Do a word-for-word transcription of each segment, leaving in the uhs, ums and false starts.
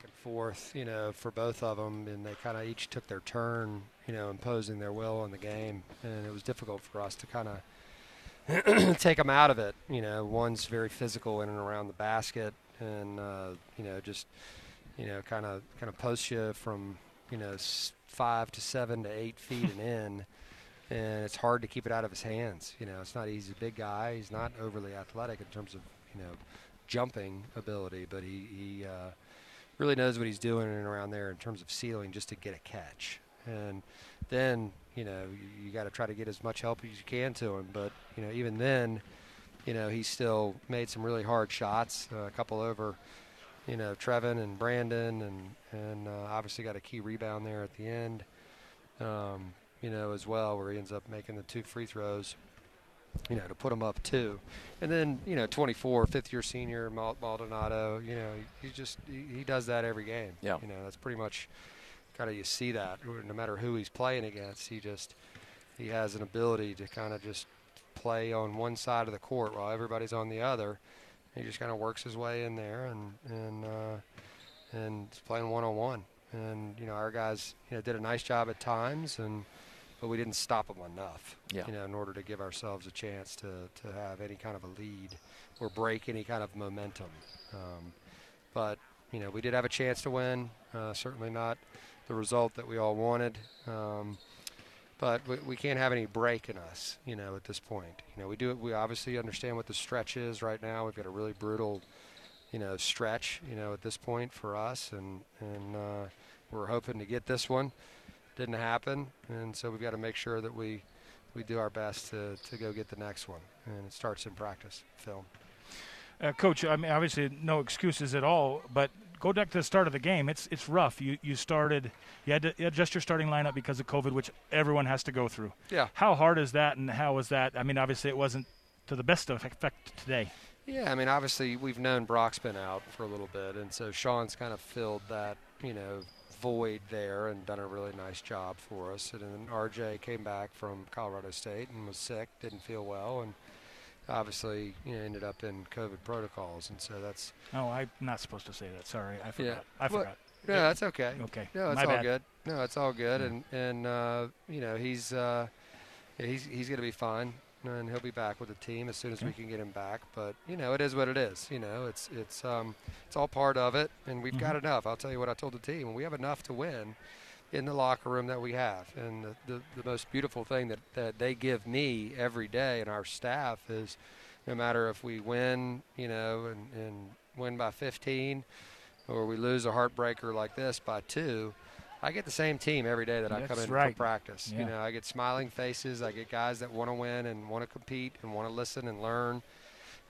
back and forth, you know, for both of them, and they kind of each took their turn, you know, imposing their will on the game, and it was difficult for us to kind of take them out of it. You know, one's very physical in and around the basket, and uh, you know, just you know, kind of kind of post you from you know five to seven to eight feet and in. And it's hard to keep it out of his hands. You know, it's not easy. Big guy. He's not overly athletic in terms of, you know, jumping ability, but he, he uh, really knows what he's doing in and around there in terms of sealing just to get a catch. And then, you know, you, you got to try to get as much help as you can to him. But, you know, even then, you know, he still made some really hard shots, uh, a couple over, you know, Trevin and Brandon, and, and uh, obviously got a key rebound there at the end. Um, you know, as well, where he ends up making the two free throws, you know, to put him up two. And then, you know, twenty-four, fifth-year senior, Maldonado, you know, he just – he does that every game. Yeah. You know, that's pretty much kind of – you see that. No matter who he's playing against, he just – he has an ability to kind of just play on one side of the court while everybody's on the other. He just kind of works his way in there and, and, uh, and he's playing one-on-one. And, you know, our guys, you know, did a nice job at times, and – but we didn't stop them enough, yeah. you know, in order to give ourselves a chance to, to have any kind of a lead or break any kind of momentum. Um, but, you know, we did have a chance to win, uh, certainly not the result that we all wanted. Um, but we, we can't have any break in us, you know, at this point. You know, we do. We obviously understand what the stretch is right now. We've got a really brutal, you know, stretch, you know, at this point for us, and, and uh, we're hoping to get this one. Didn't happen, and so we've got to make sure that we we do our best to, to go get the next one, and it starts in practice film. Uh, Coach, I mean, obviously no excuses at all, but go back to the start of the game. It's it's rough. You you started, you had to adjust your starting lineup because of COVID, which everyone has to go through. Yeah. How hard is that, and how was that? I mean, obviously it wasn't to the best of effect today. Yeah, I mean, obviously we've known Brock's been out for a little bit, and so Sean's kind of filled that, you know, void there and done a really nice job for us. And then R J came back from Colorado State and was sick, didn't feel well, and obviously, you know, ended up in COVID protocols. And so that's oh, I'm not supposed to say that. Sorry, I forgot. Yeah. I forgot. Well, no, that's okay. Okay. No, it's all bad. Good. No, it's all good. Yeah. And and uh, you know, he's uh, he's he's gonna be fine, and he'll be back with the team as soon as okay. we can get him back. But you know, it is what it is. You know, it's it's um it's all part of it, and we've mm-hmm. got enough. I'll tell you what I told the team: we have enough to win in the locker room that we have. And the the, the most beautiful thing that, that they give me every day and our staff is, no matter if we win, you know, and, and win by fifteen, or we lose a heartbreaker like this by two. I get the same team every day that That's I come in right. for practice. Yeah. You know, I get smiling faces. I get guys that want to win and want to compete and want to listen and learn,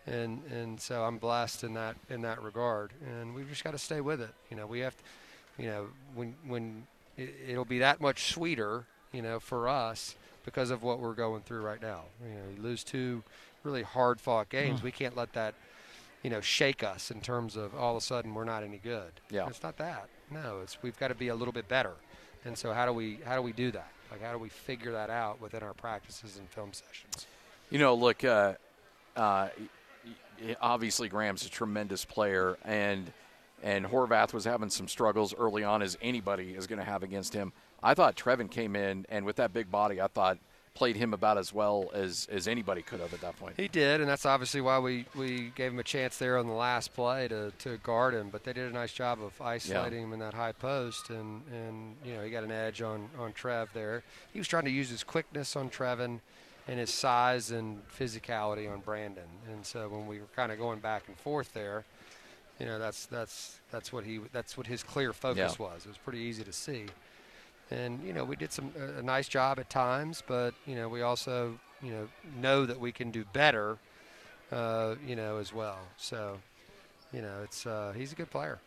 and and so I'm blessed in that in that regard. And we've just got to stay with it. You know, we have to. You know, when when it, it'll be that much sweeter, you know, for us because of what we're going through right now. You know, you lose two really hard-fought games. Mm. We can't let that, you know, shake us in terms of all of a sudden we're not any good. Yeah, it's not that. No, it's we've got to be a little bit better. And so how do we how do we do that? Like, how do we figure that out within our practices and film sessions? You know, look, uh, uh, obviously Graham's a tremendous player, and and Horvath was having some struggles early on, as anybody is going to have against him. I thought Trevin came in, and with that big body, I thought played him about as well as, as anybody could have at that point. He did, and that's obviously why we, we gave him a chance there on the last play to, to guard him, but they did a nice job of isolating yeah. him in that high post, and, and you know, he got an edge on, on Trev there. He was trying to use his quickness on Trevin and his size and physicality on Brandon, and so when we were kind of going back and forth there, you know, that's that's that's what he that's what his clear focus yeah. was. It was pretty easy to see. And, you know, we did some uh, a nice job at times, but, you know, we also, you know, know that we can do better, uh, you know, as well. So, you know, it's uh, he's a good player.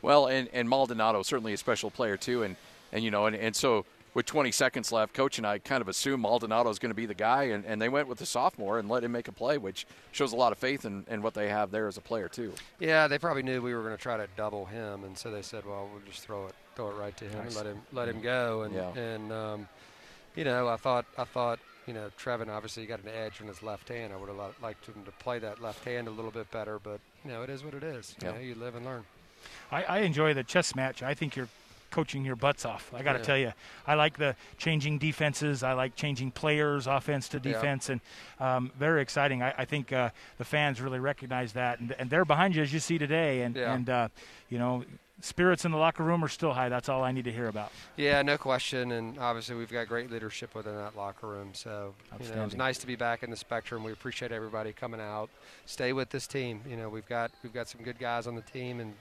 Well, and, and Maldonado, certainly a special player, too. And, and you know, and, and so with twenty seconds left, Coach and I kind of assumed Maldonado is going to be the guy, and, and they went with the sophomore and let him make a play, which shows a lot of faith in, in what they have there as a player, too. Yeah, they probably knew we were going to try to double him, and so they said, well, we'll just throw it. Throw it right to him, nice. and let him let him go, and yeah. and um, you know, I thought I thought you know, Trevin obviously got an edge on his left hand. I would have liked him to play that left hand a little bit better, but you know, it is what it is. You yeah. know, you live and learn. I, I enjoy the chess match. I think you're coaching your butts off. I got to yeah. tell you, I like the changing defenses. I like changing players, offense to defense, yeah. and um, very exciting. I, I think uh, the fans really recognize that, and, and they're behind you as you see today. And, yeah. and uh, you know, spirits in the locker room are still high. That's all I need to hear about. Yeah, no question. And obviously we've got great leadership within that locker room. So you know, it was nice to be back in the Spectrum. We appreciate everybody coming out. Stay with this team. You know, we've got we've got some good guys on the team, and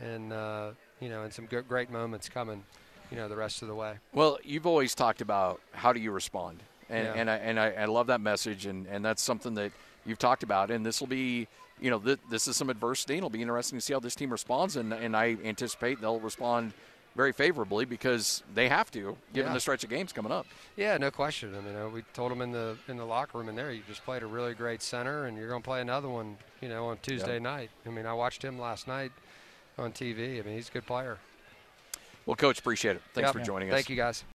and. Uh, you know, and some good, great moments coming, you know, the rest of the way. Well, you've always talked about how do you respond, and, yeah. and, I, and I, I love that message, and, and that's something that you've talked about, and this will be, you know, th this is some adversity, and it'll be interesting to see how this team responds, and, and I anticipate they'll respond very favorably because they have to, given yeah. the stretch of games coming up. Yeah, no question. I mean, you know, we told them in the, in the locker room in there, you just played a really great center, and you're going to play another one, you know, on Tuesday yeah. night. I mean, I watched him last night on T V. I mean, he's a good player. Well, Coach, appreciate it. Thanks yep. for joining yeah. us. Thank you, guys.